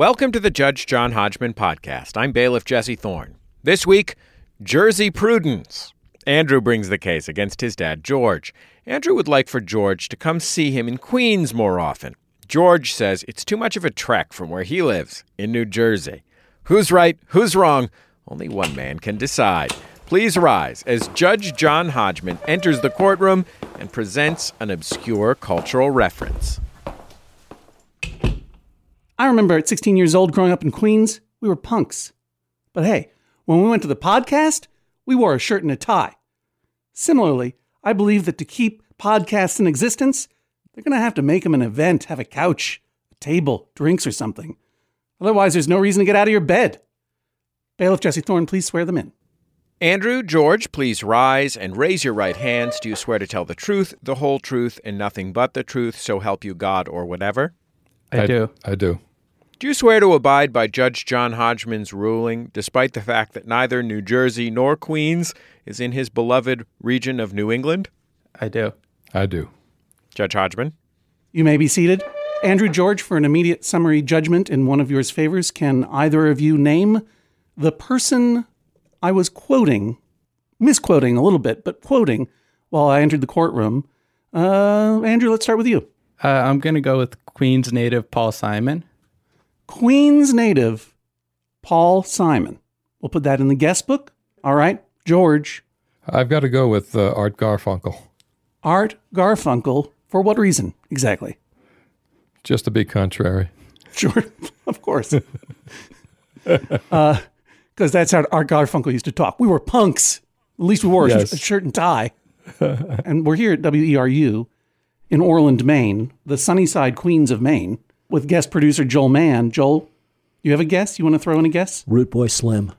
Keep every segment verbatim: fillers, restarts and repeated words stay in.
Welcome to the Judge John Hodgman podcast. I'm Bailiff Jesse Thorne. This week, Jersey Prudence. Andrew brings the case against his dad, George. Andrew would like for George to come see him in Queens more often. George says it's too much of a trek from where he lives in New Jersey. Who's right? Who's wrong? Only one man can decide. Please rise as Judge John Hodgman enters the courtroom and presents an obscure cultural reference. I remember at sixteen years old growing up in Queens, we were punks. But hey, when we went to the podcast, we wore a shirt and a tie. Similarly, I believe that to keep podcasts in existence, they're going to have to make them an event, have a couch, a table, drinks or something. Otherwise, there's no reason to get out of your bed. Bailiff Jesse Thorne, please swear them in. Andrew, George, please rise and raise your right hands. Do you swear to tell the truth, the whole truth, and nothing but the truth, so help you God or whatever? I, I do. I do. Do you swear to abide by Judge John Hodgman's ruling, despite the fact that neither New Jersey nor Queens is in his beloved region of New England? I do. I do. Judge Hodgman? You may be seated. Andrew, George, for an immediate summary judgment in one of yours favors, can either of you name the person I was quoting, misquoting a little bit, but quoting while I entered the courtroom? Uh, Andrew, let's start with you. Uh, I'm going to go with Queens native Paul Simon. Queens native, Paul Simon. We'll put that in the guest book. All right, George. I've got to go with uh, Art Garfunkel. Art Garfunkel. For what reason, exactly? Just to be contrary. Sure, of course. Because uh, that's how Art Garfunkel used to talk. We were punks. At least we wore yes. a shirt and tie. And we're here at W E R U in Orland, Maine, the Sunnyside Queens of Maine, with guest producer Joel Mann. Joel, you have a guess? You want to throw in a guess? Root Boy Slim.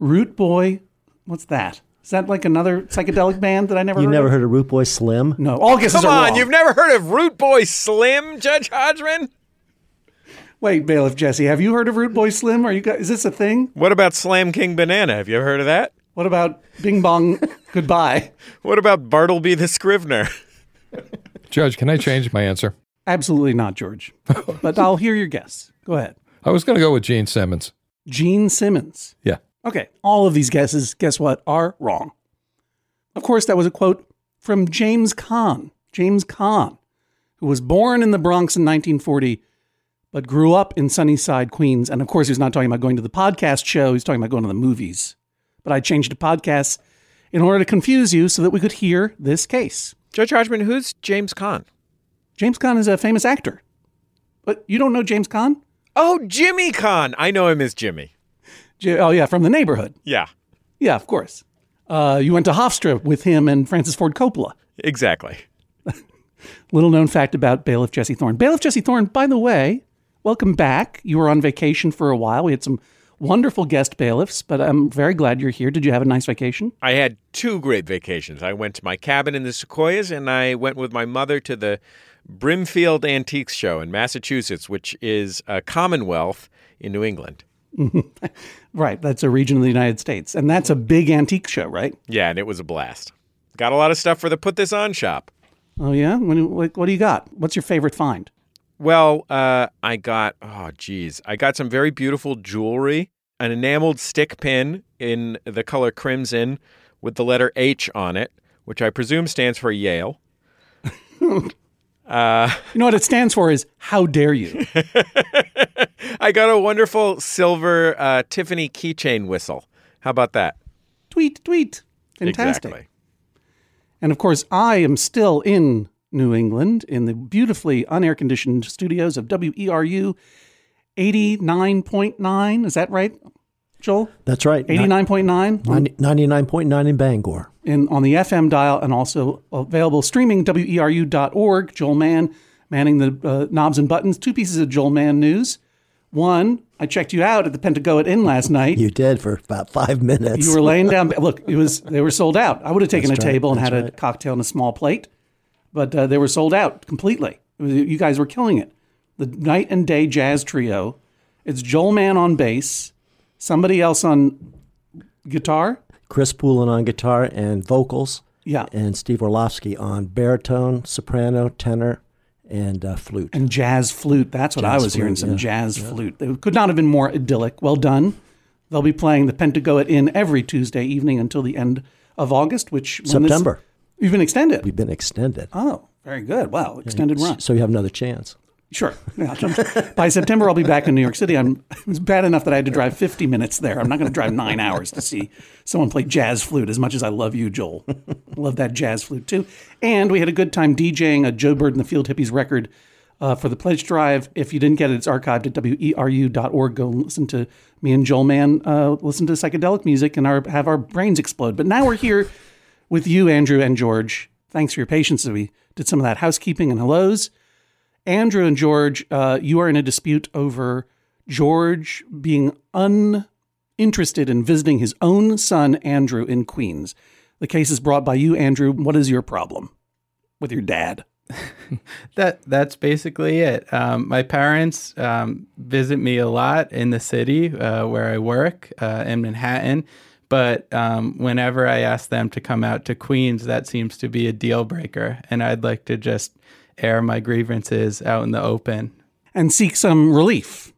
Root Boy, what's that? Is that like another psychedelic band that I never you've heard never of? You've never heard of Root Boy Slim? No, all guesses Come are wrong. Come on, you've never heard of Root Boy Slim, Judge Hodgman? Wait, Bailiff Jesse, have you heard of Root Boy Slim? Are you guys, is this a thing? What about Slam King Banana? Have you ever heard of that? What about Bing Bong Goodbye? What about Bartleby the Scrivener? Judge, can I change my answer? Absolutely not, George. But I'll hear your guess. Go ahead. I was going to go with Gene Simmons. Gene Simmons. Yeah. Okay. All of these guesses, guess what, are wrong. Of course, that was a quote from James Caan. James Caan, who was born in the Bronx in nineteen forty, but grew up in Sunnyside, Queens. And of course, he was not talking about going to the podcast show. He's talking about going to the movies. But I changed to podcasts in order to confuse you so that we could hear this case. Judge Hodgman, who's James Caan? James Caan is a famous actor. But you don't know James Caan? Oh, Jimmy Caan. I know him as Jimmy. J- oh, yeah, from The Neighborhood. Yeah. Yeah, of course. Uh, you went to Hofstra with him and Francis Ford Coppola. Exactly. Little known fact about Bailiff Jesse Thorne. Bailiff Jesse Thorne, by the way, welcome back. You were on vacation for a while. We had some wonderful guest bailiffs, but I'm very glad you're here. Did you have a nice vacation? I had two great vacations. I went to my cabin in the Sequoias, and I went with my mother to the Brimfield Antiques Show in Massachusetts, which is a Commonwealth in New England. Right. That's a region of the United States. And that's a big antique show, right? Yeah, and it was a blast. Got a lot of stuff for the Put This On shop. Oh, yeah? When, what, what do you got? What's your favorite find? Well, uh, I got, oh, geez. I got some very beautiful jewelry, an enameled stick pin in the color crimson with the letter H on it, which I presume stands for Yale. Uh, you know what it stands for is, how dare you? I got a wonderful silver uh, Tiffany keychain whistle. How about that? Tweet, tweet. Fantastic. Exactly. And of course, I am still in New England in the beautifully unair-conditioned studios of W E R U eighty-nine point nine. Is that right, Joel? That's right. eighty-nine point nine? ninety-nine point nine in Bangor. In, on the F M dial and also available streaming, W E R U dot org. Joel Mann manning the uh, knobs and buttons. Two pieces of Joel Mann news. One, I checked you out at the Pentagoet Inn last night. You did for about five minutes. You were laying down. Look, it was they were sold out. I would have taken That's a right. table and That's had right. a cocktail and a small plate, but uh, they were sold out completely. Was, you guys were killing it. The night and day jazz trio. It's Joel Mann on bass, somebody else on guitar. Chris Poulin on guitar and vocals. Yeah. And Steve Orlovsky on baritone, soprano, tenor, and uh, flute. And jazz flute. That's what jazz I was flute, hearing, some yeah. jazz yeah. flute. It could not have been more idyllic. Well done. They'll be playing the Pentagoet Inn every Tuesday evening until the end of August, which... September. This, you've been extended. We've been extended. Oh, very good. Wow, extended yeah. run. So you have another chance. Sure. By September, I'll be back in New York City. I'm, it was bad enough that I had to drive fifty minutes there. I'm not going to drive nine hours to see someone play jazz flute, as much as I love you, Joel. I love that jazz flute, too. And we had a good time DJing a Joe Bird and the Field Hippies record uh, for the pledge drive. If you didn't get it, it's archived at W E R U dot org. Go listen to me and Joel Mann uh, listen to psychedelic music and our, have our brains explode. But now we're here with you, Andrew and George. Thanks for your patience. We did some of that housekeeping and hellos. Andrew and George, uh, you are in a dispute over George being uninterested in visiting his own son, Andrew, in Queens. The case is brought by you, Andrew. What is your problem with your dad? that That's basically it. Um, my parents um, visit me a lot in the city uh, where I work uh, in Manhattan. But um, whenever I ask them to come out to Queens, that seems to be a deal breaker. And I'd like to just air my grievances out in the open. And seek some relief.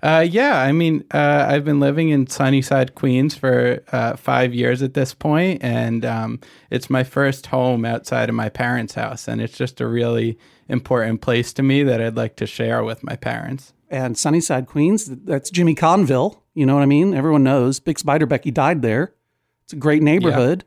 Uh, yeah, I mean, uh, I've been living in Sunnyside, Queens for uh, five years at this point, and um, it's my first home outside of my parents' house, and it's just a really important place to me that I'd like to share with my parents. And Sunnyside, Queens, that's Jimmy Conville, you know what I mean? Everyone knows. Big Spiderbecky died there. It's a great neighborhood.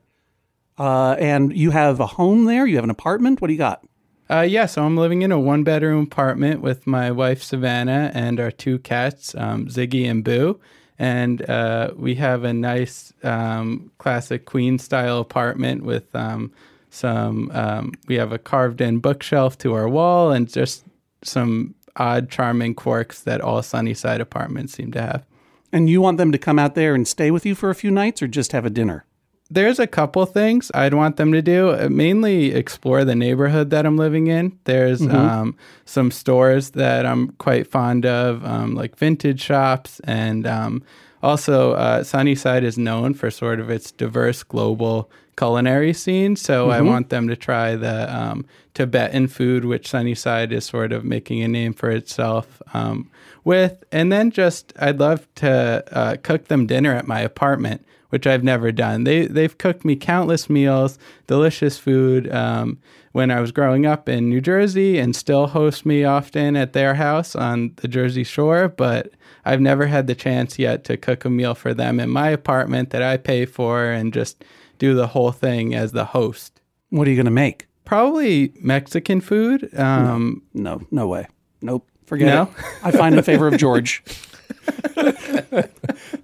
Yeah. Uh, and you have a home there? You have an apartment? What do you got? Uh, yeah, so I'm living in a one-bedroom apartment with my wife, Savannah, and our two cats, um, Ziggy and Boo. And uh, we have a nice um, classic Queen-style apartment with um, some... Um, we have a carved-in bookshelf to our wall and just some odd, charming quirks that all Sunnyside apartments seem to have. And you want them to come out there and stay with you for a few nights or just have a dinner? There's a couple things I'd want them to do, mainly explore the neighborhood that I'm living in. There's mm-hmm. um, some stores that I'm quite fond of, um, like vintage shops. And um, also uh, Sunnyside is known for sort of its diverse global culinary scene. So mm-hmm. I want them to try the um, Tibetan food, which Sunnyside is sort of making a name for itself um, with. And then just I'd love to uh, cook them dinner at my apartment, which I've never done. They, they've cooked me countless meals, delicious food um, when I was growing up in New Jersey, and still host me often at their house on the Jersey Shore. But I've never had the chance yet to cook a meal for them in my apartment that I pay for and just do the whole thing as the host. What are you going to make? Probably Mexican food. Um, no, no, no way. Nope. Forget no? it. I find in favor of George.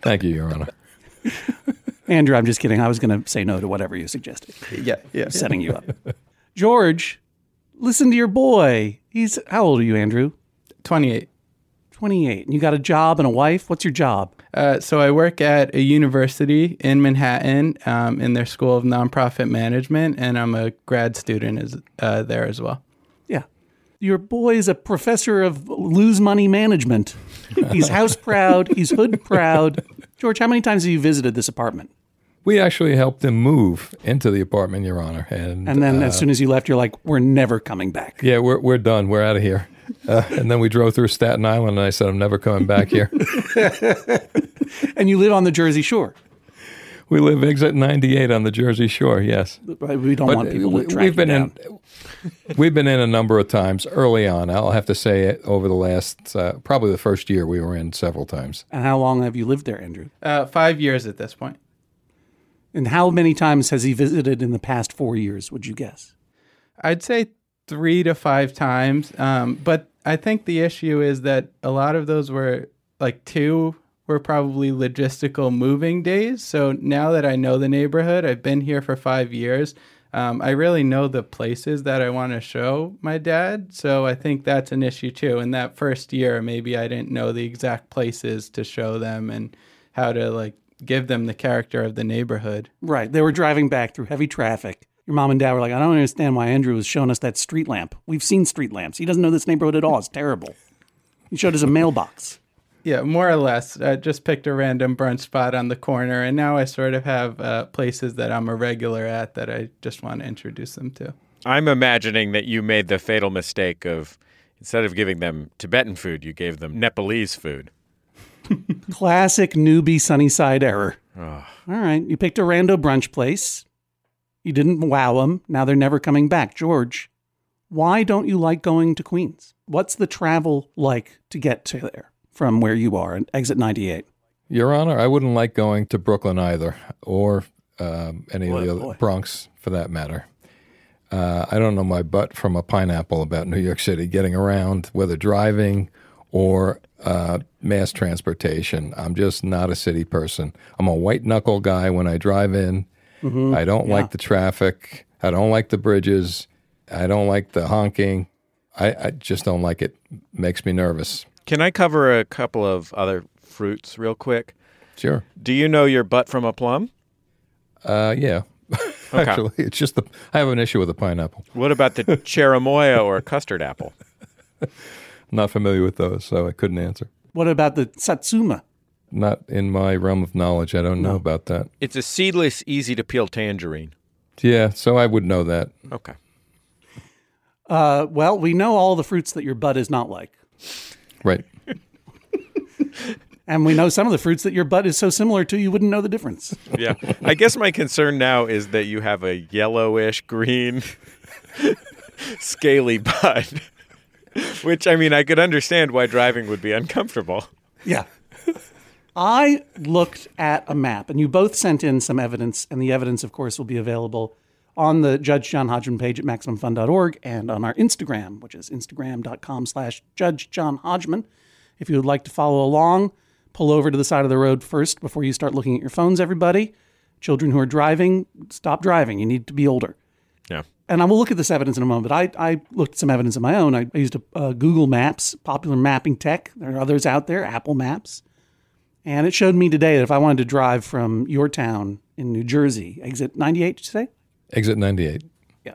Thank you, Your Honor. Andrew, I'm just kidding. I was going to say no to whatever you suggested. Yeah, yeah. Setting you up. George, listen to your boy. He's, how old are you, Andrew? twenty-eight. twenty-eight. And you got a job and a wife? What's your job? Uh, so I work at a university in Manhattan um, in their School of Nonprofit Management, and I'm a grad student as, uh, there as well. Yeah. Your boy is a professor of lose money management. He's house proud. He's hood proud. George, how many times have you visited this apartment? We actually helped him move into the apartment, Your Honor. And, and then uh, as soon as you left, you're like, we're never coming back. Yeah, we're we're done. We're out of here. Uh, and then we drove through Staten Island, and I said, I'm never coming back here. And you live on the Jersey Shore. We live exit ninety-eight on the Jersey Shore, yes. We don't but want people to track we've been in. We've been in a number of times early on. I'll have to say over the last, uh, probably the first year we were in several times. And how long have you lived there, Andrew? Uh, five years at this point. And how many times has he visited in the past four years, would you guess? I'd say three to five times. Um, but I think the issue is that a lot of those were like two were probably logistical moving days. So now that I know the neighborhood, I've been here for five years. Um, I really know the places that I want to show my dad. So I think that's an issue too. In that first year, maybe I didn't know the exact places to show them and how to like give them the character of the neighborhood. Right. They were driving back through heavy traffic. Your mom and dad were like, I don't understand why Andrew was showing us that street lamp. We've seen street lamps. He doesn't know this neighborhood at all. It's terrible. He showed us a mailbox. Yeah, more or less. I just picked a random brunch spot on the corner, and now I sort of have uh, places that I'm a regular at that I just want to introduce them to. I'm imagining that you made the fatal mistake of, instead of giving them Tibetan food, you gave them Nepalese food. Classic newbie Sunnyside error. Oh. All right. You picked a rando brunch place. You didn't wow them. Now they're never coming back. George, why don't you like going to Queens? What's the travel like to get to there from where you are, exit ninety-eight? Your Honor, I wouldn't like going to Brooklyn either, or um, any boy, of the other boy. Bronx, for that matter. Uh, I don't know my butt from a pineapple about New York City getting around, whether driving or uh, mass transportation. I'm just not a city person. I'm a white-knuckle guy when I drive in. Mm-hmm. I don't yeah. like the traffic. I don't like the bridges. I don't like the honking. I, I just don't like it. Makes me nervous. Can I cover a couple of other fruits real quick? Sure. Do you know your butt from a plum? Uh, yeah. Okay. Actually, it's just the, I have an issue with the pineapple. What about the cherimoya or custard apple? Not familiar with those, so I couldn't answer. What about the satsuma? Not in my realm of knowledge. I don't no. know about that. It's a seedless, easy-to-peel tangerine. Yeah, so I would know that. Okay. Uh, well, we know all the fruits that your butt is not like. Right. And we know some of the fruits that your butt is so similar to, you wouldn't know the difference. Yeah. I guess my concern now is that you have a yellowish green scaly butt, which, I mean, I could understand why driving would be uncomfortable. Yeah. I looked at a map, and you both sent in some evidence, and the evidence, of course, will be available on the Judge John Hodgman page at Maximum Fun dot org and on our Instagram, which is Instagram.com slash Judge John Hodgman. If you would like to follow along, pull over to the side of the road first before you start looking at your phones, everybody. Children who are driving, stop driving. You need to be older. Yeah. And I will look at this evidence in a moment. I, I looked at some evidence of my own. I used a, uh, Google Maps, popular mapping tech. There are others out there, Apple Maps. And it showed me today that if I wanted to drive from your town in New Jersey, exit ninety-eight, did you say? Exit ninety-eight. Yeah.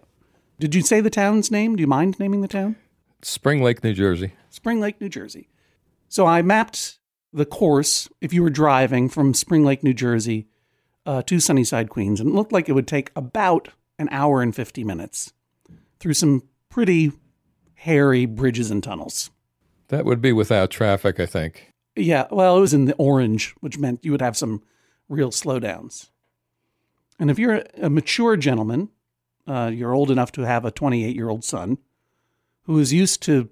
Did you say the town's name? Do you mind naming the town? Spring Lake, New Jersey. Spring Lake, New Jersey. So I mapped the course, if you were driving from Spring Lake, New Jersey uh, to Sunnyside, Queens, and it looked like it would take about an hour and fifty minutes through some pretty hairy bridges and tunnels. That would be without traffic, I think. Yeah, well, it was in the orange, which meant you would have some real slowdowns. And if you're a mature gentleman, uh, you're old enough to have a twenty-eight-year-old son who is used to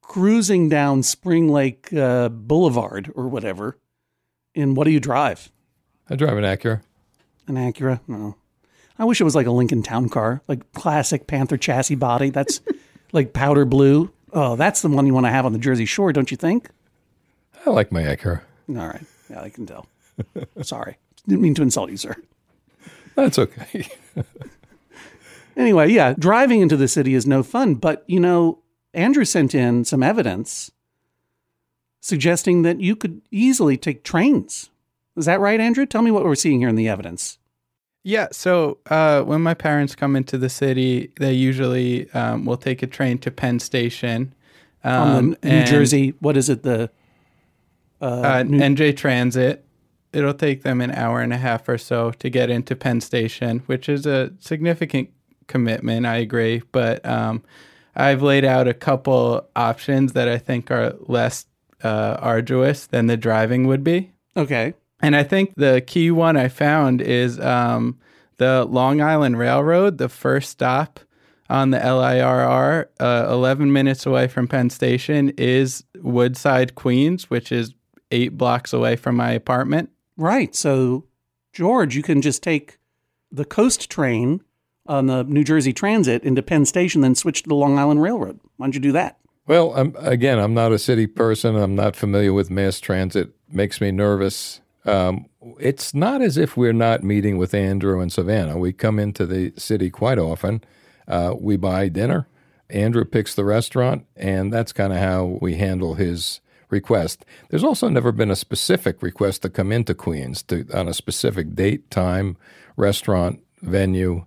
cruising down Spring Lake uh, Boulevard or whatever, and what do you drive? I drive an Acura. An Acura? No. I wish it was like a Lincoln Town Car, like classic Panther chassis body. That's like powder blue. Oh, that's the one you want to have on the Jersey Shore, don't you think? I like my Acura. All right. Yeah, I can tell. Sorry. Didn't mean to insult you, sir. That's okay. Anyway, yeah, driving into the city is no fun, but, you know, Andrew sent in some evidence suggesting that you could easily take trains. Is that right, Andrew? Tell me what we're seeing here in the evidence. Yeah, so uh, when my parents come into the city, they usually um, will take a train to Penn Station. Um, on the New and, Jersey, what is it, the... Uh, uh, New- N J Transit. It'll take them an hour and a half or so to get into Penn Station, which is a significant commitment, I agree, but... Um, I've laid out a couple options that I think are less uh, arduous than the driving would be. Okay. And I think the key one I found is um, the Long Island Railroad, the first stop on the L I R R, uh, eleven minutes away from Penn Station, is Woodside, Queens, which is eight blocks away from my apartment. Right. So, George, you can just take the coast train on the New Jersey Transit into Penn Station, then switch to the Long Island Railroad. Why don't you do that? Well, I'm, again, I'm not a city person. I'm not familiar with mass transit. Makes me nervous. Um, it's not as if we're not meeting with Andrew and Savannah. We come into the city quite often. Uh, we buy dinner. Andrew picks the restaurant, and that's kind of how we handle his request. There's also never been a specific request to come into Queens to, on a specific date, time, restaurant, venue.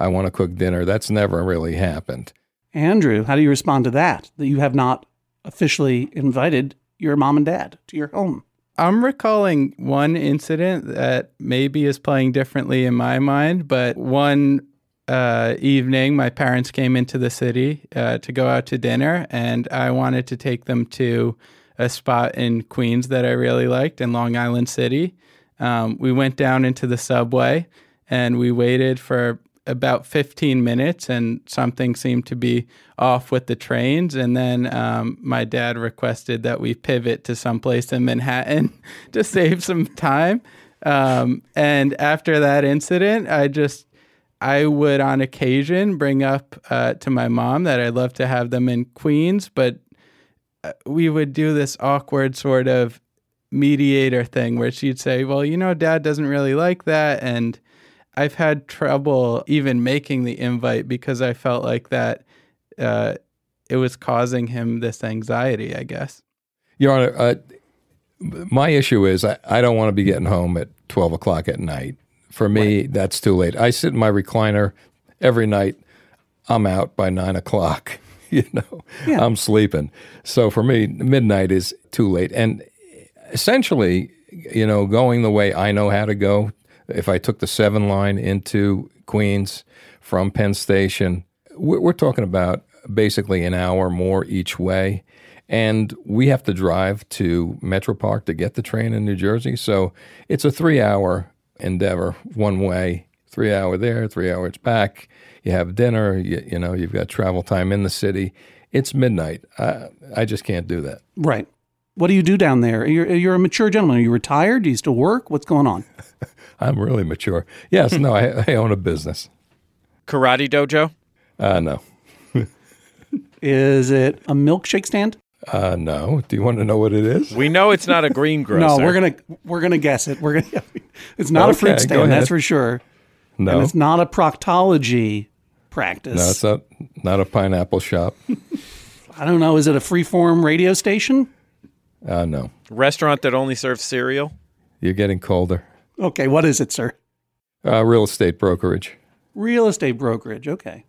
I want to cook dinner. That's never really happened. Andrew, how do you respond to that, that you have not officially invited your mom and dad to your home? I'm recalling one incident that maybe is playing differently in my mind, but one uh, evening, my parents came into the city uh, to go out to dinner, and I wanted to take them to a spot in Queens that I really liked in Long Island City. Um, we went down into the subway, and we waited for about fifteen minutes, and something seemed to be off with the trains. And then um, my dad requested that we pivot to someplace in Manhattan to save some time. Um, and after that incident, I just, I would on occasion bring up uh, to my mom that I'd love to have them in Queens, but we would do this awkward sort of mediator thing where she'd say, well, you know, Dad doesn't really like that. And I've had trouble even making the invite because I felt like that uh, it was causing him this anxiety, I guess. Your Honor, uh, my issue is I, I don't want to be getting home at twelve o'clock at night. For me, right. That's too late. I sit in my recliner every night. I'm out by nine o'clock. You know, yeah. I'm sleeping. So for me, midnight is too late. And essentially, you know, going the way I know how to go, if I took the seven line into Queens from Penn Station, we're talking about basically an hour more each way. And we have to drive to Metropark to get the train in New Jersey. So it's a three-hour endeavor, one way, three-hour there, three hours back. You have dinner, you, you know, you've got travel time in the city. It's midnight. I, I just can't do that. Right. What do you do down there? You're, you're a mature gentleman. Are you retired? Do you still work? What's going on? I'm really mature. Yes, no, I, I own a business. Karate dojo? Uh, no. Is it a milkshake stand? Uh, no. Do you want to know what it is? We know it's not a greengrocer. No, we're gonna we're gonna guess it. We're gonna. It's not okay, a fruit stand, that's for sure. No, and it's not a proctology practice. No, it's not not a pineapple shop. I don't know. Is it a freeform radio station? Uh, no. Restaurant that only serves cereal? You're getting colder. Okay, what is it, sir? Uh, real estate brokerage. Real estate brokerage, okay.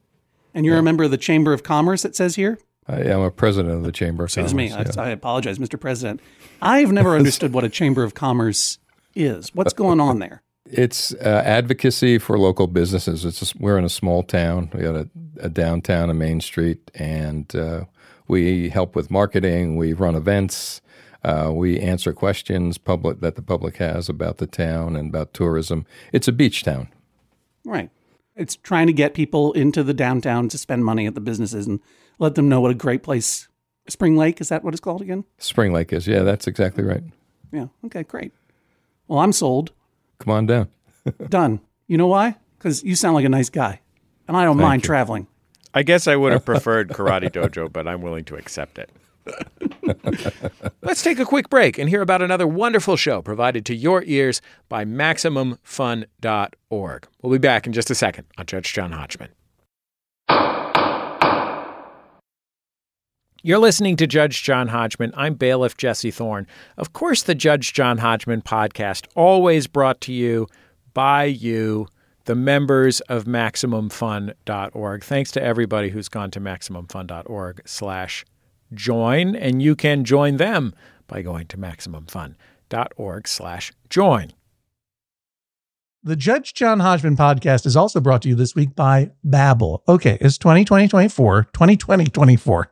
And you're yeah. a member of the Chamber of Commerce, it says here? I am a president of the Chamber of Excuse Commerce. Excuse me, yeah. I, I apologize, Mister President. I've never understood what a Chamber of Commerce is. What's going on there? It's uh, advocacy for local businesses. It's a, we're in a small town. We got a, a downtown, a main street, and uh, we help with marketing. We run events. Uh, we answer questions public that the public has about the town and about tourism. It's a beach town. Right. It's trying to get people into the downtown to spend money at the businesses and let them know what a great place. Spring Lake, is that what it's called again? Spring Lake is, yeah, that's exactly right. Yeah, okay, great. Well, I'm sold. Come on down. Done. You know why? Because you sound like a nice guy, and I don't Thank mind you. Traveling. I guess I would have preferred Karate Dojo, but I'm willing to accept it. Let's take a quick break and hear about another wonderful show provided to your ears by Maximum Fun dot org. We'll be back in just a second on Judge John Hodgman. You're listening to Judge John Hodgman. I'm Bailiff Jesse Thorne. Of course, the Judge John Hodgman podcast, always brought to you by you, the members of Maximum Fun dot org. Thanks to everybody who's gone to Maximum Fun dot org slash join, and you can join them by going to Maximum Fun dot org slash join. The Judge John Hodgman podcast is also brought to you this week by Babbel. Okay, it's twenty twenty twenty-four, twenty twenty twenty-four.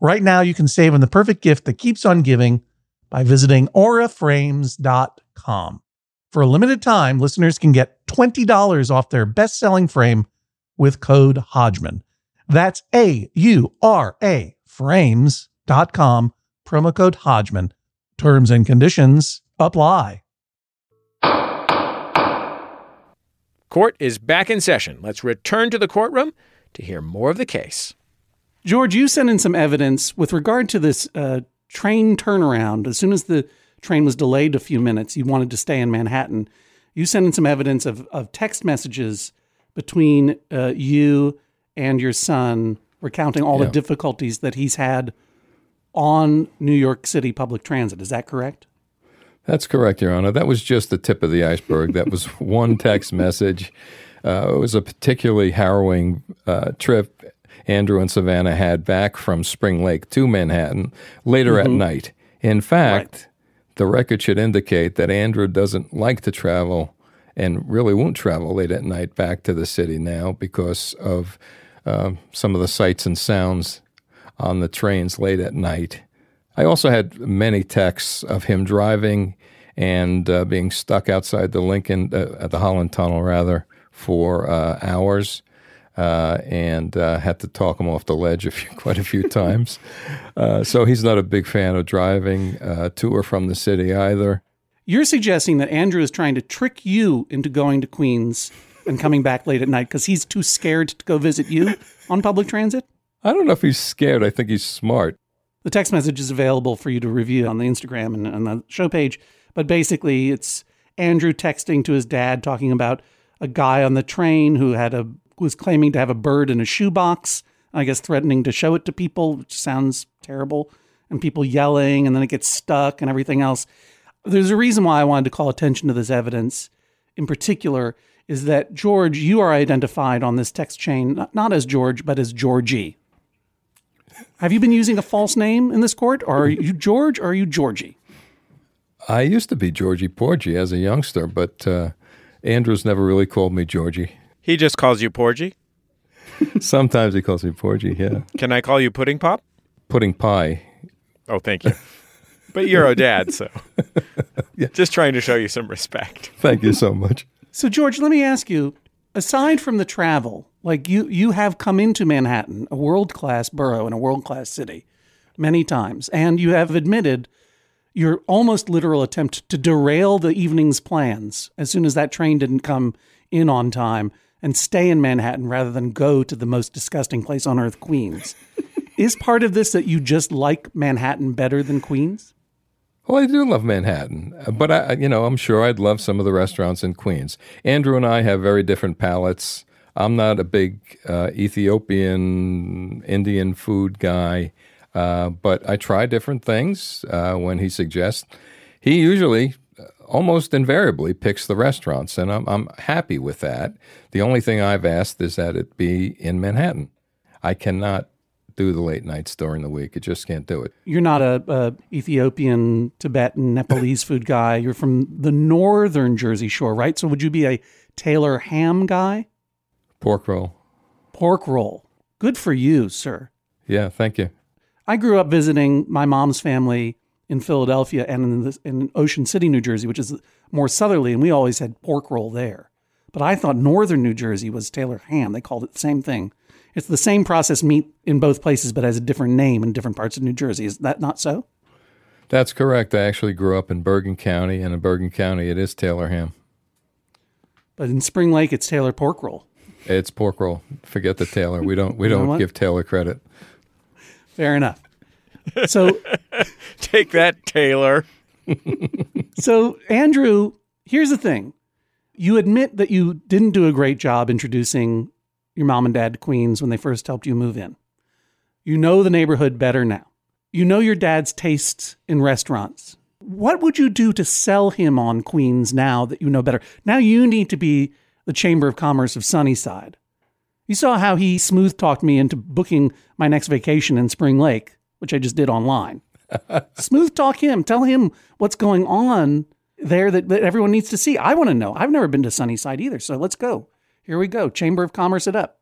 Right now, you can save on the perfect gift that keeps on giving by visiting aura frames dot com. For a limited time, listeners can get twenty dollars off their best-selling frame with code Hodgman. That's A U R A frames dot com, promo code Hodgman. Terms and conditions apply. Court is back in session. Let's return to the courtroom to hear more of the case. George, you sent in some evidence with regard to this uh, train turnaround. As soon as the train was delayed a few minutes, you wanted to stay in Manhattan. You sent in some evidence of, of text messages between uh, you and your son, recounting all yeah. the difficulties that he's had on New York City public transit. Is that correct? That's correct, Your Honor. That was just the tip of the iceberg. That was one text message. Uh, it was a particularly harrowing uh, trip Andrew and Savannah had back from Spring Lake to Manhattan later mm-hmm. at night. In fact, right. the record should indicate that Andrew doesn't like to travel and really won't travel late at night back to the city now because of uh, some of the sights and sounds on the trains late at night. I also had many texts of him driving and uh, being stuck outside the Lincoln, uh, at the Holland Tunnel rather, for uh, hours, uh, and uh, had to talk him off the ledge a few, quite a few times. Uh, so he's not a big fan of driving uh, to or from the city either. You're suggesting that Andrew is trying to trick you into going to Queens and coming back late at night because he's too scared to go visit you on public transit? I don't know if he's scared. I think he's smart. The text message is available for you to review on the Instagram and on the show page. But basically, it's Andrew texting to his dad, talking about a guy on the train who had a was claiming to have a bird in a shoebox, I guess threatening to show it to people, which sounds terrible, and people yelling, and then it gets stuck and everything else. There's a reason why I wanted to call attention to this evidence in particular is that, George, you are identified on this text chain, not as George, but as Georgie. Have you been using a false name in this court? Or are you George or are you Georgie? I used to be Georgie Porgy as a youngster, but uh, Andrew's never really called me Georgie. He just calls you Porgy? Sometimes he calls me Porgy, yeah. Can I call you Pudding Pop? Pudding Pie. Oh, thank you. But you're a dad, so yeah. Just trying to show you some respect. Thank you so much. So, George, let me ask you, aside from the travel, like you, you have come into Manhattan, a world-class borough and a world-class city, many times, and you have admitted your almost literal attempt to derail the evening's plans as soon as that train didn't come in on time and stay in Manhattan rather than go to the most disgusting place on earth, Queens. Is part of this that you just like Manhattan better than Queens? Well, I do love Manhattan, but I, you know, I'm sure I'd love some of the restaurants in Queens. Andrew and I have very different palates. I'm not a big uh, Ethiopian, Indian food guy, uh, but I try different things uh, when he suggests. He usually, almost invariably, picks the restaurants, and I'm, I'm happy with that. The only thing I've asked is that it be in Manhattan. I cannot do the late nights during the week. It just can't do it. You're not a, a Ethiopian, Tibetan, Nepalese food guy. You're from the northern Jersey Shore, right? So would you be a Taylor ham guy? Pork roll. Pork roll. Good for you, sir. Yeah, thank you. I grew up visiting my mom's family in Philadelphia and in, this, in Ocean City, New Jersey, which is more southerly, and we always had pork roll there. But I thought northern New Jersey was Taylor ham. They called it the same thing. It's the same processed meat in both places, but has a different name in different parts of New Jersey. Is that not so? That's correct. I actually grew up in Bergen County, and in Bergen County it is Taylor ham. But in Spring Lake, it's Taylor pork roll. It's pork roll. Forget the Taylor. We don't. We you don't give Taylor credit. Fair enough. So, take that, Taylor. So, Andrew, here's the thing: you admit that you didn't do a great job introducing your mom and dad to Queens when they first helped you move in. You know the neighborhood better now. You know your dad's tastes in restaurants. What would you do to sell him on Queens now that you know better? Now you need to be the Chamber of Commerce of Sunnyside. You saw how he smooth-talked me into booking my next vacation in Spring Lake, which I just did online. Smooth-talk him. Tell him what's going on there that, that everyone needs to see. I want to know. I've never been to Sunnyside either, so let's go. Here we go. Chamber of Commerce it up.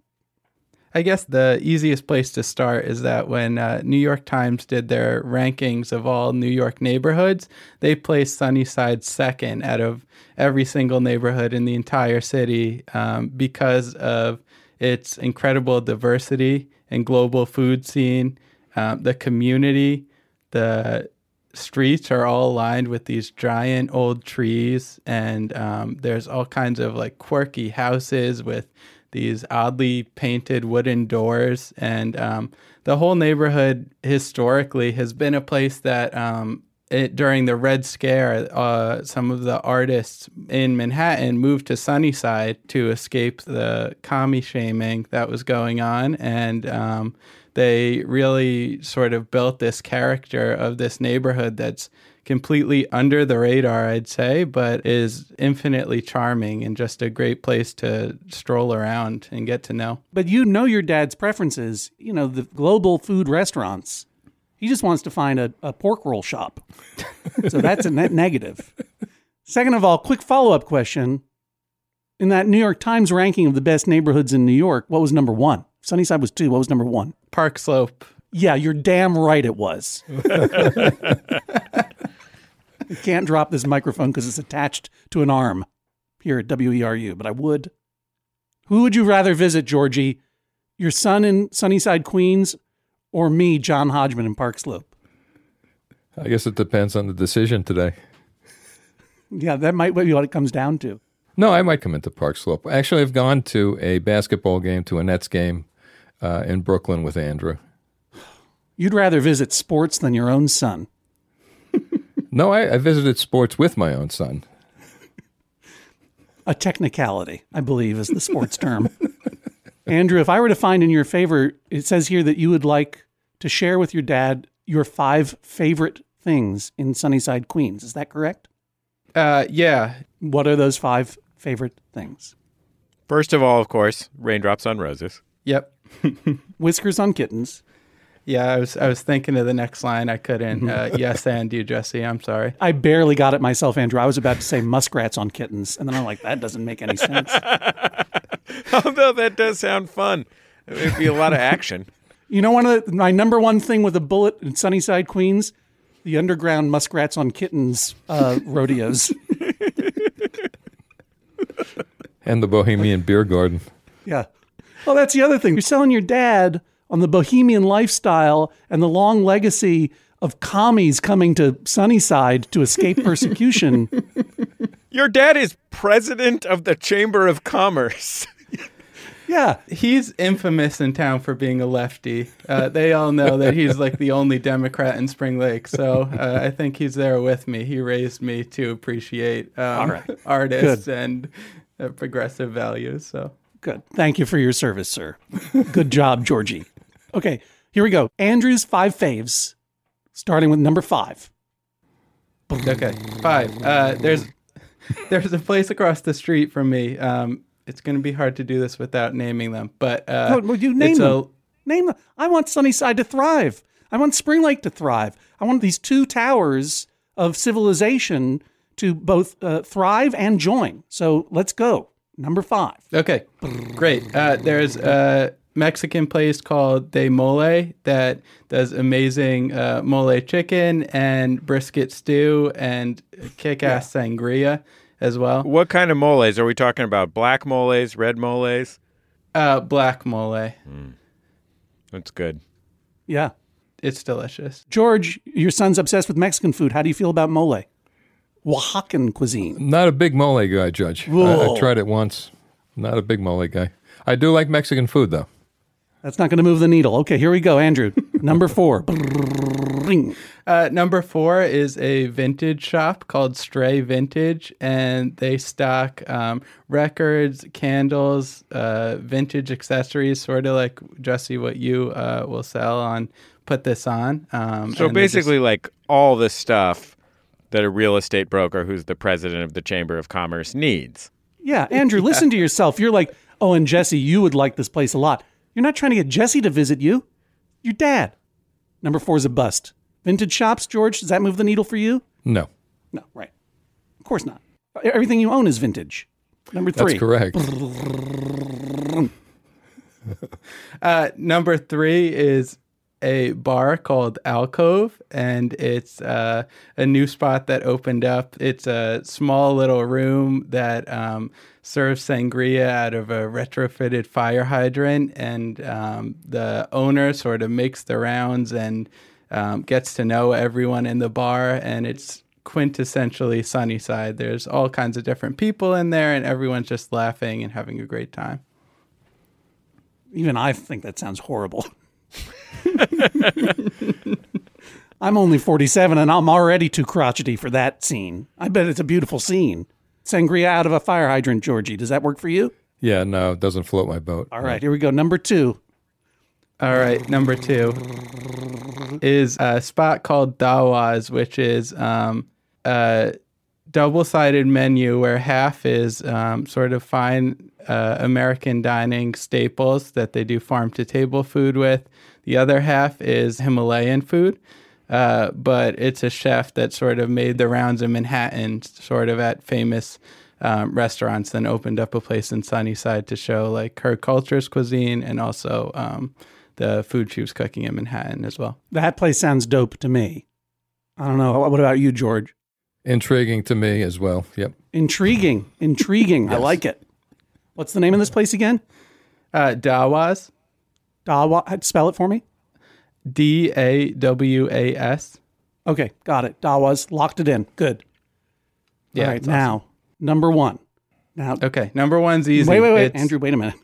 I guess the easiest place to start is that when uh, New York Times did their rankings of all New York neighborhoods, they placed Sunnyside second out of every single neighborhood in the entire city um, because of its incredible diversity and global food scene. Um, the community, the streets are all lined with these giant old trees, and um, there's all kinds of like quirky houses with these oddly painted wooden doors. And um, the whole neighborhood historically has been a place that um, it, during the Red Scare, uh, some of the artists in Manhattan moved to Sunnyside to escape the commie shaming that was going on. And um, they really sort of built this character of this neighborhood that's completely under the radar, I'd say, but is infinitely charming and just a great place to stroll around and get to know. But you know your dad's preferences, you know, the global food restaurants. He just wants to find a, a pork roll shop. So that's a net negative. Second of all, quick follow-up question. In that New York Times ranking of the best neighborhoods in New York, what was number one? Sunnyside was two. What was number one? Park Slope. Yeah, you're damn right it was. You can't drop this microphone because it's attached to an arm here at W E R U, but I would. Who would you rather visit, Georgie? Your son in Sunnyside, Queens, or me, John Hodgman, in Park Slope? I guess it depends on the decision today. Yeah, that might be what it comes down to. No, I might come into Park Slope. Actually, I've gone to a basketball game, to a Nets game uh, in Brooklyn with Andrew. You'd rather visit sports than your own son. No, I, I visited sports with my own son. A technicality, I believe, is the sports term. Andrew, if I were to find in your favor, it says here that you would like to share with your dad your five favorite things in Sunnyside, Queens. Is that correct? Uh, yeah. What are those five favorite things? First of all, of course, raindrops on roses. Yep. Whiskers on kittens. Yeah, I was I was thinking of the next line. I couldn't. Uh, yes, and you, Jesse. I'm sorry. I barely got it myself, Andrew. I was about to say muskrats on kittens, and then I'm like, that doesn't make any sense. Although that does sound fun. It'd be a lot of action. You know, one of the, my number one thing with a bullet in Sunnyside, Queens, the underground muskrats on kittens uh, rodeos, and the Bohemian beer garden. Yeah. Well, that's the other thing. You're selling your dad on the Bohemian lifestyle and the long legacy of commies coming to Sunnyside to escape persecution. Your dad is president of the Chamber of Commerce. Yeah. He's infamous in town for being a lefty. Uh, they all know that he's like the only Democrat in Spring Lake. So uh, I think he's there with me. He raised me to appreciate um, right. artists Good. and uh, progressive values. So Good. Thank you for your service, sir. Good job, Georgie. Okay, here we go. Andrew's five faves, starting with number five. Okay, five. Uh, there's there's a place across the street from me. Um, it's going to be hard to do this without naming them, but uh, no, you name them. A, name them. I want Sunnyside to thrive. I want Spring Lake to thrive. I want these two towers of civilization to both uh, thrive and join. So let's go. Number five. Okay, great. Uh, there's a Mexican place called De Mole that does amazing uh, mole chicken and brisket stew and kick-ass yeah. sangria as well. What kind of moles? Are we talking about black moles, red moles? Uh, black mole. Mm. That's good. Yeah. It's delicious. George, your son's obsessed with Mexican food. How do you feel about mole? Oaxacan cuisine. Not a big mole guy, Judge. I, I tried it once. Not a big mole guy. I do like Mexican food, though. That's not going to move the needle. Okay, here we go, Andrew. Number four. uh, number four is a vintage shop called Stray Vintage, and they stock um, records, candles, uh, vintage accessories, sort of like, Jesse, what you uh, will sell on Put This On. Um, so basically just... like all the stuff that a real estate broker who's the president of the Chamber of Commerce needs. Yeah, Andrew, yeah. listen to yourself. You're like, oh, and Jesse, you would like this place a lot. You're not trying to get Jesse to visit you. Your dad. Number four is a bust. Vintage shops, George, does that move the needle for you? No. No, right. Of course not. Everything you own is vintage. Number three. That's correct. uh, number three is a bar called Alcove, and it's uh, a new spot that opened up. It's a small little room that um, serves sangria out of a retrofitted fire hydrant, and um, the owner sort of makes the rounds and um, gets to know everyone in the bar, and it's quintessentially Sunnyside. There's all kinds of different people in there, and everyone's just laughing and having a great time. Even I think that sounds horrible. I'm only forty-seven and I'm already too crotchety for that scene. I bet it's a beautiful scene. Sangria out of a fire hydrant, Georgie. Does that work for you? Yeah, no, it doesn't float my boat. All right, here we go. Number two. All right, number two is a spot called Dawaz, which is um, a double-sided menu where half is um, sort of fine uh, American dining staples that they do farm-to-table food with. The other half is Himalayan food, uh, but it's a chef that sort of made the rounds in Manhattan, sort of at famous um, restaurants, then opened up a place in Sunnyside to show like her culture's cuisine and also um, the food she was cooking in Manhattan as well. That place sounds dope to me. I don't know. What about you, George? Intriguing to me as well. Yep. Intriguing. Intriguing. Yes. I like it. What's the name of this place again? Uh, Dawaz. Dawaz, spell it for me. D A W A S. Okay, got it. Dawaz, locked it in. Good. Yeah, all right, now, awesome. Number one. Now, okay, number one's easy. Wait, wait, wait. It's... Andrew, wait a minute.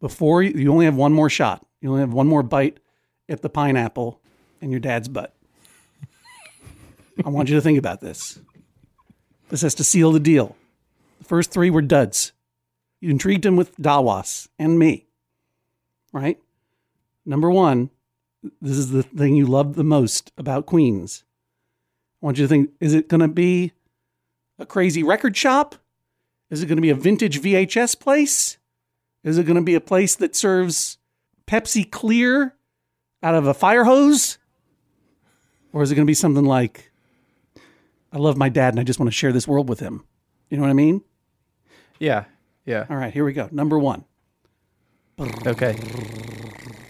Before, you, you only have one more shot. You only have one more bite at the pineapple and your dad's butt. I want you to think about this. This has to seal the deal. The first three were duds. You intrigued him with Dawaz and me. Right? Number one, this is the thing you love the most about Queens. I want you to think, is it going to be a crazy record shop? Is it going to be a vintage V H S place? Is it going to be a place that serves Pepsi Clear out of a fire hose? Or is it going to be something like, I love my dad and I just want to share this world with him. You know what I mean? Yeah. Yeah. All right, here we go. Number one. Okay.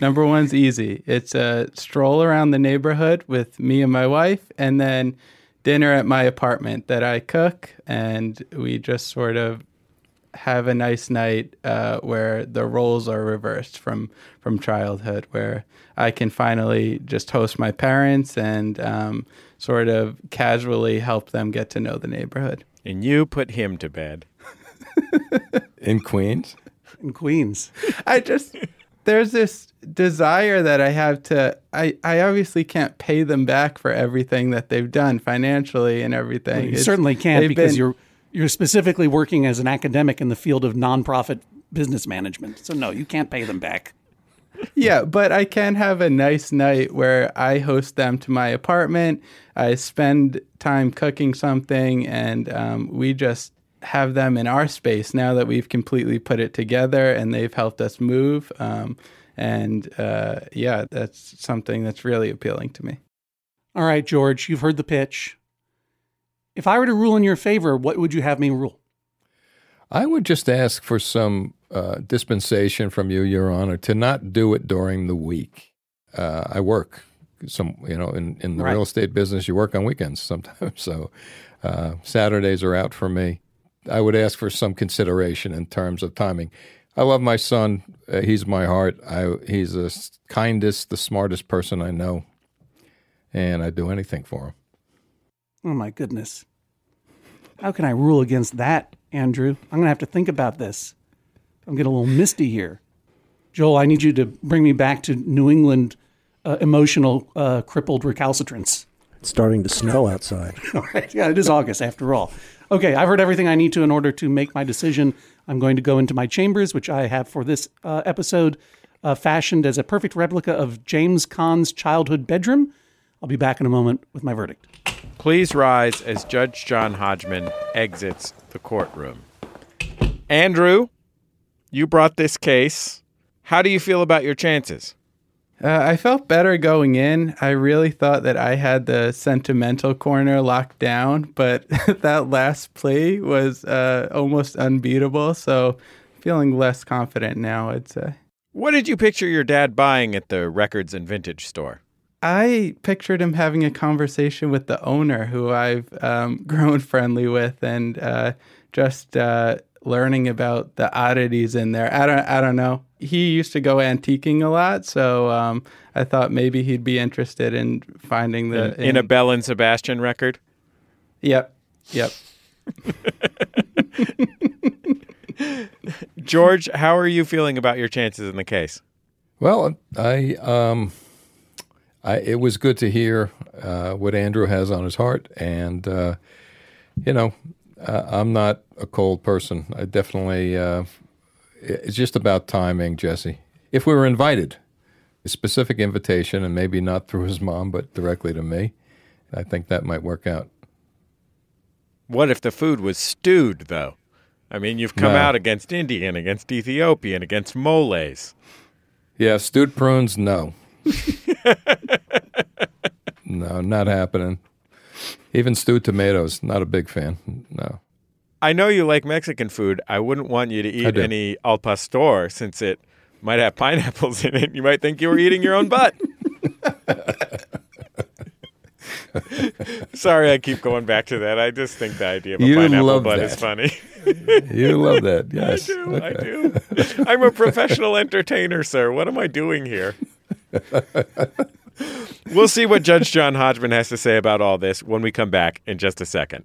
Number one's easy. It's a stroll around the neighborhood with me and my wife, and then dinner at my apartment that I cook, and we just sort of have a nice night uh, where the roles are reversed from, from childhood, where I can finally just host my parents and um, sort of casually help them get to know the neighborhood. And you put him to bed. In Queens? In Queens. I just, there's this desire that I have to, I, I obviously can't pay them back for everything that they've done financially and everything. Well, you it's, certainly can't because been, you're you're specifically working as an academic in the field of nonprofit business management. So no, you can't pay them back. Yeah, but I can have a nice night where I host them to my apartment. I spend time cooking something and um, we just have them in our space now that we've completely put it together and they've helped us move. Um, and uh, yeah, that's something that's really appealing to me. All right, George, you've heard the pitch. If I were to rule in your favor, what would you have me rule? I would just ask for some uh, dispensation from you, Your Honor, to not do it during the week. Uh, I work some, you know, in, in the right. real estate business, you work on weekends sometimes. So uh, Saturdays are out for me. I would ask for some consideration in terms of timing. I love my son. Uh, he's my heart. I, he's the kindest, the smartest person I know, and I'd do anything for him. Oh, my goodness. How can I rule against that, Andrew? I'm going to have to think about this. I'm getting a little misty here. Joel, I need you to bring me back to New England uh, emotional uh, crippled recalcitrants. It's starting to snow outside. All right. Yeah, it is August after all. Okay, I've heard everything I need to in order to make my decision. I'm going to go into my chambers, which I have for this uh, episode, uh, fashioned as a perfect replica of James Caan's childhood bedroom. I'll be back in a moment with my verdict. Please rise as Judge John Hodgman exits the courtroom. Andrew, you brought this case. How do you feel about your chances? Uh, I felt better going in. I really thought that I had the sentimental corner locked down, but that last plea was uh, almost unbeatable, so feeling less confident now, I'd say. What did you picture your dad buying at the records and vintage store? I pictured him having a conversation with the owner, who I've um, grown friendly with, and uh, just uh, learning about the oddities in there. I don't, I don't know. He used to go antiquing a lot, so um, I thought maybe he'd be interested in finding the... In, in, in a Belle and Sebastian record? Yep, yep. George, how are you feeling about your chances in the case? Well, I, um, I it was good to hear uh, what Andrew has on his heart, and, uh, you know, uh, I'm not a cold person. I definitely... Uh, It's just about timing, Jesse. If we were invited, a specific invitation, and maybe not through his mom, but directly to me, I think that might work out. What if the food was stewed, though? I mean, you've come no. out against Indian, against Ethiopian, against moles. Yeah, stewed prunes, no. No, not happening. Even stewed tomatoes, not a big fan, no. I know you like Mexican food. I wouldn't want you to eat any al pastor since it might have pineapples in it. You might think you were eating your own butt. Sorry, I keep going back to that. I just think the idea of a you pineapple butt that. is funny. You love that, yes. I do, okay. I do. I'm a professional entertainer, sir. What am I doing here? We'll see what Judge John Hodgman has to say about all this when we come back in just a second.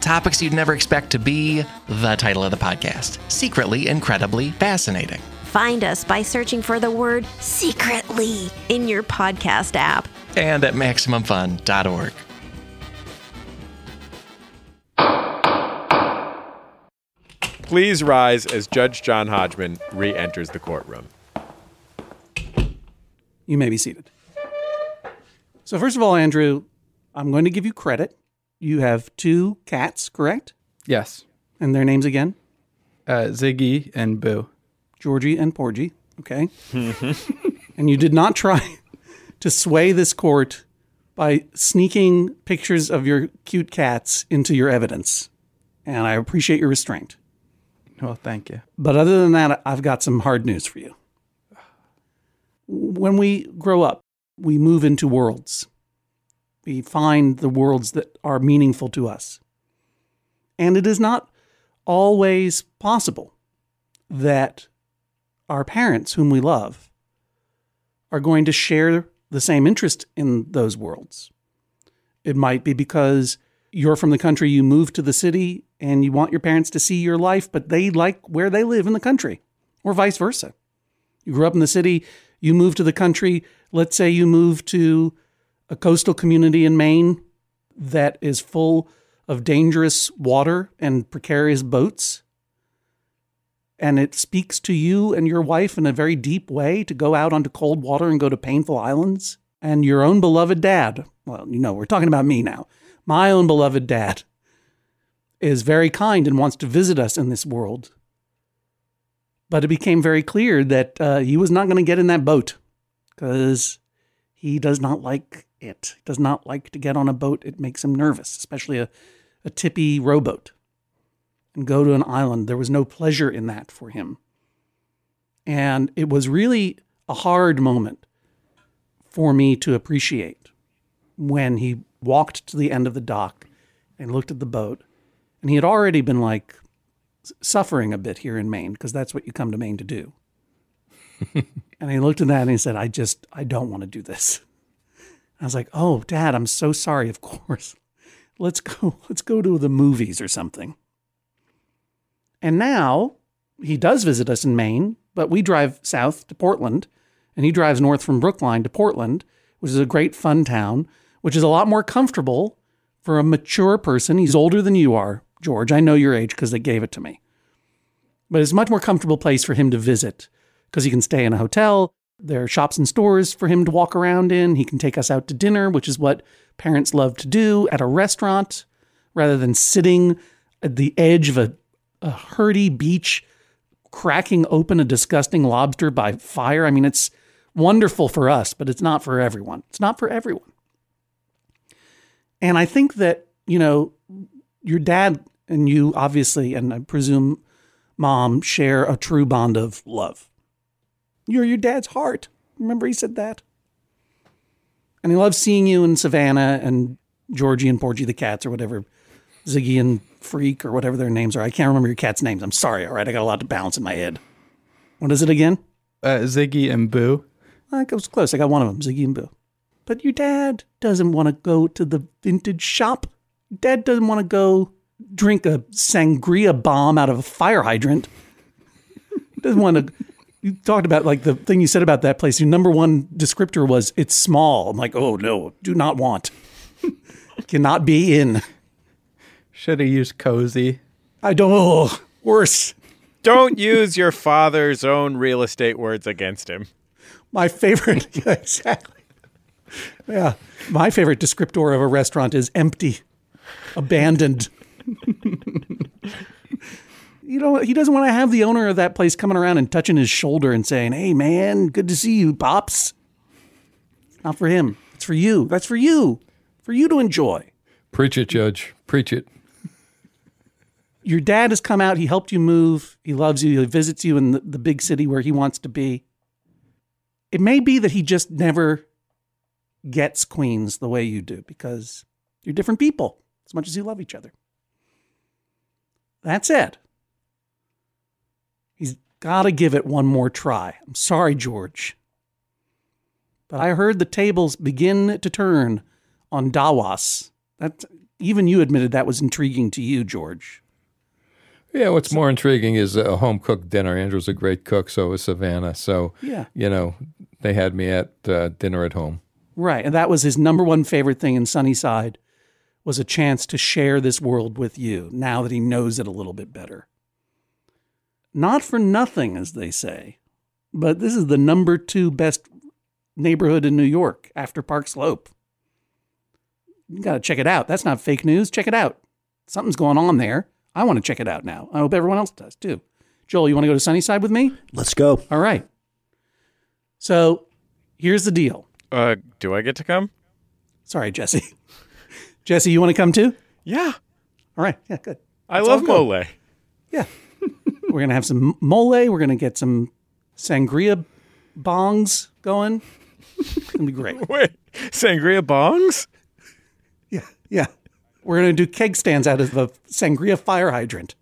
Topics you'd never expect to be the title of the podcast. Secretly Incredibly Fascinating. Find us by searching for the word secretly in your podcast app. And at Maximum Fun dot org. Please rise as Judge John Hodgman re-enters the courtroom. You may be seated. So first of all, Andrew, I'm going to give you credit. You have two cats, correct? Yes. And their names again? Uh, Ziggy and Boo. Georgie and Porgy, okay. And you did not try to sway this court by sneaking pictures of your cute cats into your evidence. And I appreciate your restraint. Well, thank you. But other than that, I've got some hard news for you. When we grow up, we move into worlds. We find the worlds that are meaningful to us. And it is not always possible that our parents, whom we love, are going to share the same interest in those worlds. It might be because you're from the country, you move to the city, and you want your parents to see your life, but they like where they live in the country, or vice versa. You grew up in the city, you move to the country. Let's say you move to a coastal community in Maine that is full of dangerous water and precarious boats. And it speaks to you and your wife in a very deep way to go out onto cold water and go to painful islands. And your own beloved dad, well, you know, we're talking about me now. My own beloved dad is very kind and wants to visit us in this world. But it became very clear that uh, he was not going to get in that boat because he does not like it. He does not like to get on a boat. It makes him nervous, especially a, a tippy rowboat. And go to an island. There was no pleasure in that for him. And it was really a hard moment for me to appreciate when he walked to the end of the dock and looked at the boat. And he had already been like suffering a bit here in Maine because that's what you come to Maine to do. And he looked at that and he said, I just, I don't want to do this. And I was like, oh, Dad, I'm so sorry. Of course. Let's go. Let's go to the movies or something. And now he does visit us in Maine, but we drive south to Portland and he drives north from Brookline to Portland, which is a great fun town, which is a lot more comfortable for a mature person. He's older than you are, George. I know your age because they gave it to me. But it's a much more comfortable place for him to visit because he can stay in a hotel. There are shops and stores for him to walk around in. He can take us out to dinner, which is what parents love to do at a restaurant rather than sitting at the edge of a a hurdy beach, cracking open a disgusting lobster by fire. I mean, it's wonderful for us, but it's not for everyone. It's not for everyone. And I think that, you know, your dad and you obviously, and I presume Mom, share a true bond of love. You're your dad's heart. Remember he said that? And he loves seeing you and Savannah and Georgie and Porgy the cats or whatever, Ziggy and Freak or whatever their names are. I can't remember your cat's names. I'm sorry. All right. I got a lot to balance in my head. What is it again? Uh, Ziggy and Boo. I was close. I got one of them, Ziggy and Boo. But your dad doesn't want to go to the vintage shop. Dad doesn't want to go drink a sangria bomb out of a fire hydrant. Doesn't want to. You talked about like the thing you said about that place. Your number one descriptor was it's small. I'm like, oh no, do not want. Cannot be in. Should have used cozy. I don't know. Worse. Don't use your father's own real estate words against him. My favorite, yeah, exactly. Yeah, my favorite descriptor of a restaurant is empty, abandoned. You know, he doesn't want to have the owner of that place coming around and touching his shoulder and saying, hey, man, good to see you, Pops. Not for him. It's for you. That's for you. For you to enjoy. Preach it, Judge. Preach it. Your dad has come out. He helped you move. He loves you. He visits you in the, the big city where he wants to be. It may be that he just never gets Queens the way you do because you're different people as much as you love each other. That's it. He's got to give it one more try. I'm sorry, George. But I heard the tables begin to turn on Dawaz. That's... Even you admitted that was intriguing to you, George. Yeah, what's so, more intriguing is a home-cooked dinner. Andrew's a great cook, so was Savannah. So, yeah. You know, they had me at uh, dinner at home. Right, and that was his number one favorite thing in Sunnyside was a chance to share this world with you now that he knows it a little bit better. Not for nothing, as they say, but this is the number two best neighborhood in New York after Park Slope. You got to check it out. That's not fake news. Check it out. Something's going on there. I want to check it out now. I hope everyone else does too. Joel, you want to go to Sunnyside with me? Let's go. All right. So here's the deal. Uh, do I get to come? Sorry, Jesse. Jesse, you want to come too? Yeah. All right. Yeah, good. I That's love mole. Good. Yeah. We're going to have some mole. We're going to get some sangria bongs going. It's going to be great. Wait, sangria bongs? Yeah. Yeah. We're going to do keg stands out of the sangria fire hydrant.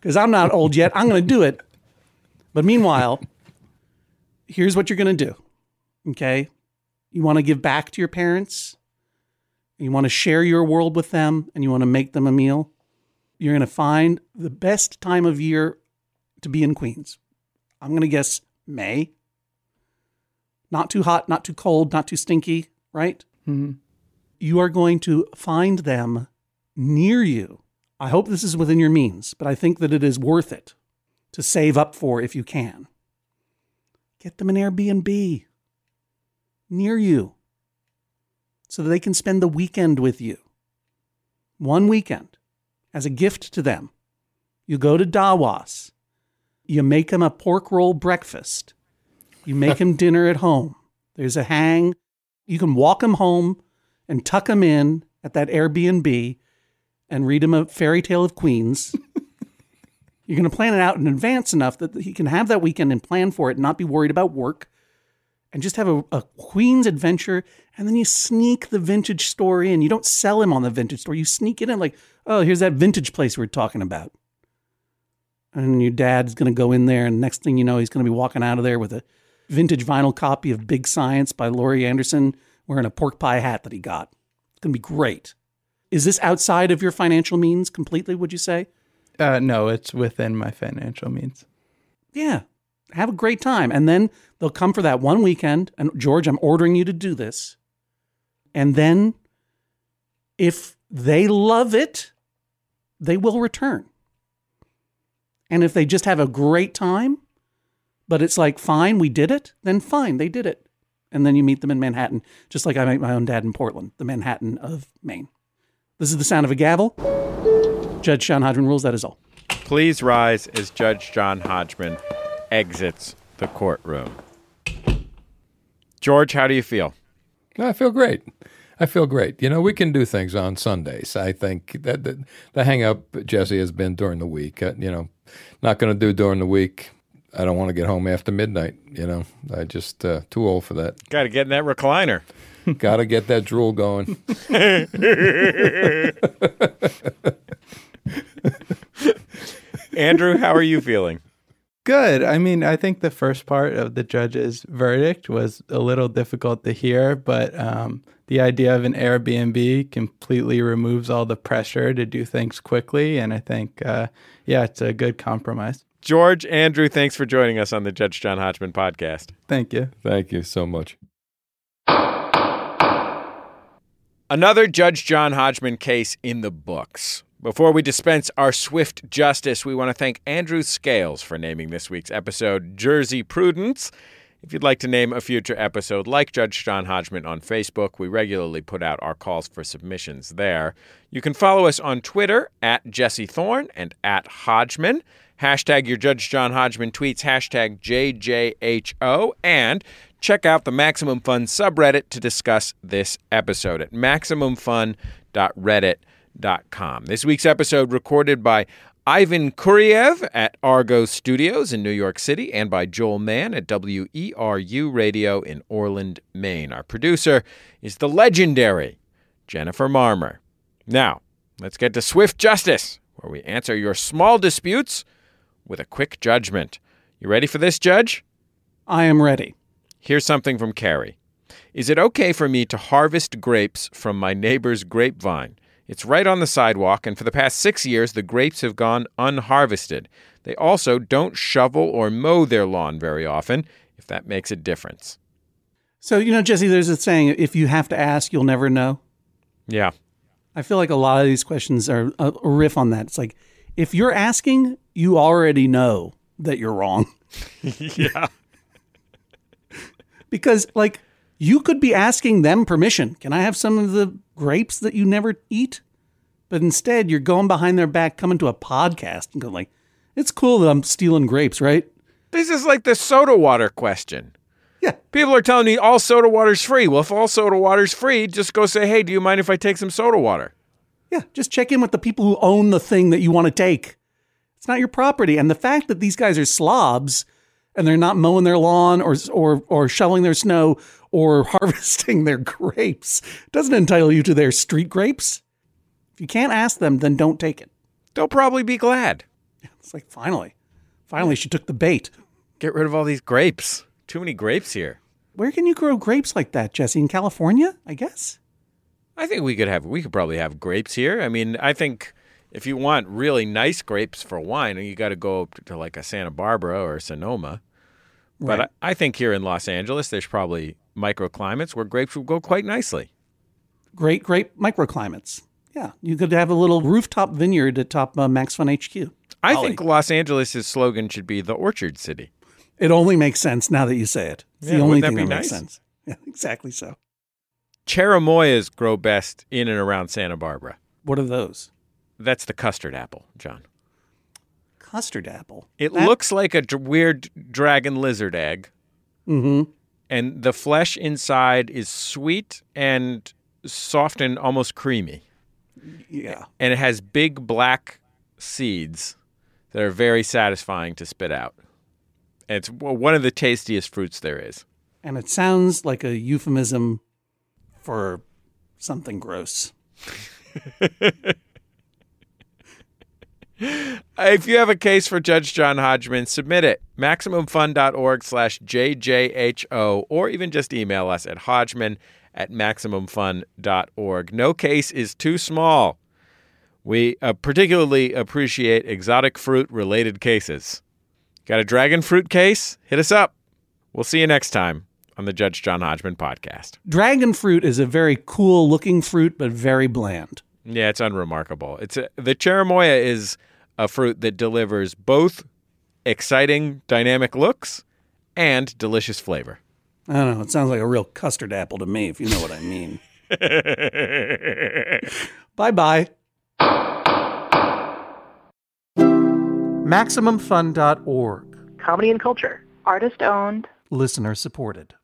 Because I'm not old yet. I'm going to do it. But meanwhile, here's what you're going to do. Okay? You want to give back to your parents. You want to share your world with them, and you want to make them a meal. You're going to find the best time of year to be in Queens. I'm going to guess May. Not too hot, not too cold, not too stinky, right? Mm-hmm. You are going to find them near you. I hope this is within your means, but I think that it is worth it to save up for if you can. Get them an Airbnb near you, so that they can spend the weekend with you. One weekend as a gift to them. You go to Dawaz. You make him a pork roll breakfast. You make him dinner at home. There's a hang. You can walk him home and tuck him in at that Airbnb and read him a fairy tale of Queens. You're going to plan it out in advance enough that he can have that weekend and plan for it and not be worried about work. And just have a, a Queens adventure, and then you sneak the vintage store in. You don't sell him on the vintage store. You sneak it in like, oh, here's that vintage place we were talking about. And your dad's going to go in there, and next thing you know, he's going to be walking out of there with a vintage vinyl copy of Big Science by Laurie Anderson wearing a pork pie hat that he got. It's going to be great. Is this outside of your financial means completely, would you say? Uh, no, it's within my financial means. Yeah. Have a great time. And then they'll come for that one weekend. And George, I'm ordering you to do this. And then if they love it, they will return. And if they just have a great time, but it's like, fine, we did it, then fine, they did it. And then you meet them in Manhattan, just like I met my own dad in Portland, the Manhattan of Maine. This is the sound of a gavel. Judge John Hodgman rules, that is all. Please rise as Judge John Hodgman exits the courtroom. George, how do you feel? I feel great. I feel great. You know, we can do things on Sundays. I think that the, the hang-up, Jesse, has been during the week. Uh, you know, not going to do during the week. I don't want to get home after midnight, you know. I just, uh, too old for that. Got to get in that recliner. Got to get that drool going. Andrew, how are you feeling? Good. I mean, I think the first part of the judge's verdict was a little difficult to hear, but um, the idea of an Airbnb completely removes all the pressure to do things quickly, and I think, uh, yeah, it's a good compromise. George, Andrew, thanks for joining us on the Judge John Hodgman podcast. Thank you. Thank you so much. Another Judge John Hodgman case in the books. Before we dispense our swift justice, we want to thank Andrew Scales for naming this week's episode Jersey Prudence. If you'd like to name a future episode, like Judge John Hodgman on Facebook, we regularly put out our calls for submissions there. You can follow us on Twitter at Jesse Thorne and at Hodgman. Hashtag your Judge John Hodgman tweets, hashtag J J H O, and check out the Maximum Fun subreddit to discuss this episode at maximum fun dot reddit dot com. Dot com. This week's episode recorded by Ivan Kuriev at Argo Studios in New York City and by Joel Mann at W E R U Radio in Orland, Maine. Our producer is the legendary Jennifer Marmer. Now, let's get to Swift Justice, where we answer your small disputes with a quick judgment. You ready for this, Judge? I am ready. Here's something from Carrie. Is it okay for me to harvest grapes from my neighbor's grapevine? It's right on the sidewalk, and for the past six years, the grapes have gone unharvested. They also don't shovel or mow their lawn very often, if that makes a difference. So, you know, Jesse, there's a saying, if you have to ask, you'll never know. Yeah. I feel like a lot of these questions are a riff on that. It's like, if you're asking, you already know that you're wrong. Yeah. Because, like, you could be asking them permission. Can I have some of the grapes that you never eat? But instead, you're going behind their back, coming to a podcast and going like, it's cool that I'm stealing grapes, right? This is like the soda water question. Yeah. People are telling me all soda water's free. Well, if all soda water's free, just go say, hey, do you mind if I take some soda water? Yeah, just check in with the people who own the thing that you want to take. It's not your property. And the fact that these guys are slobs and they're not mowing their lawn or or or shoveling their snow or harvesting their grapes doesn't entitle you to their street grapes. If you can't ask them, then don't take it. They'll probably be glad. It's like, finally. Finally, she took the bait. Get rid of all these grapes. Too many grapes here. Where can you grow grapes like that, Jesse? In California, I guess? I think we could have, we could probably have grapes here. I mean, I think if you want really nice grapes for wine, you got to go up to like a Santa Barbara or Sonoma. But right. I, I think here in Los Angeles, there's probably microclimates where grapes will go quite nicely. Great, great microclimates. Yeah, you could have a little rooftop vineyard atop uh, Max Fun H Q. I Ollie. think Los Angeles' slogan should be the Orchard City. It only makes sense now that you say it. It's yeah, the only thing that, that nice? makes sense. Yeah, exactly so. Cherimoyas grow best in and around Santa Barbara. What are those? That's the custard apple, John. Custard apple? It that... looks like a d- weird dragon lizard egg. Mm-hmm. And the flesh inside is sweet and soft and almost creamy. Yeah. And it has big black seeds that are very satisfying to spit out. And it's one of the tastiest fruits there is. And it sounds like a euphemism for something gross. If you have a case for Judge John Hodgman, submit it. Maximum Fun dot org slash J J H O, or even just email us at Hodgman at Maximum Fun dot org. No case is too small. We uh, particularly appreciate exotic fruit-related cases. Got a dragon fruit case? Hit us up. We'll see you next time on the Judge John Hodgman podcast. Dragon fruit is a very cool-looking fruit, but very bland. Yeah, it's unremarkable. It's a, the cherimoya is a fruit that delivers both exciting, dynamic looks and delicious flavor. I don't know. It sounds like a real custard apple to me, if you know what I mean. Bye-bye. Maximum Fun dot org. Comedy and culture. Artist owned. Listener supported.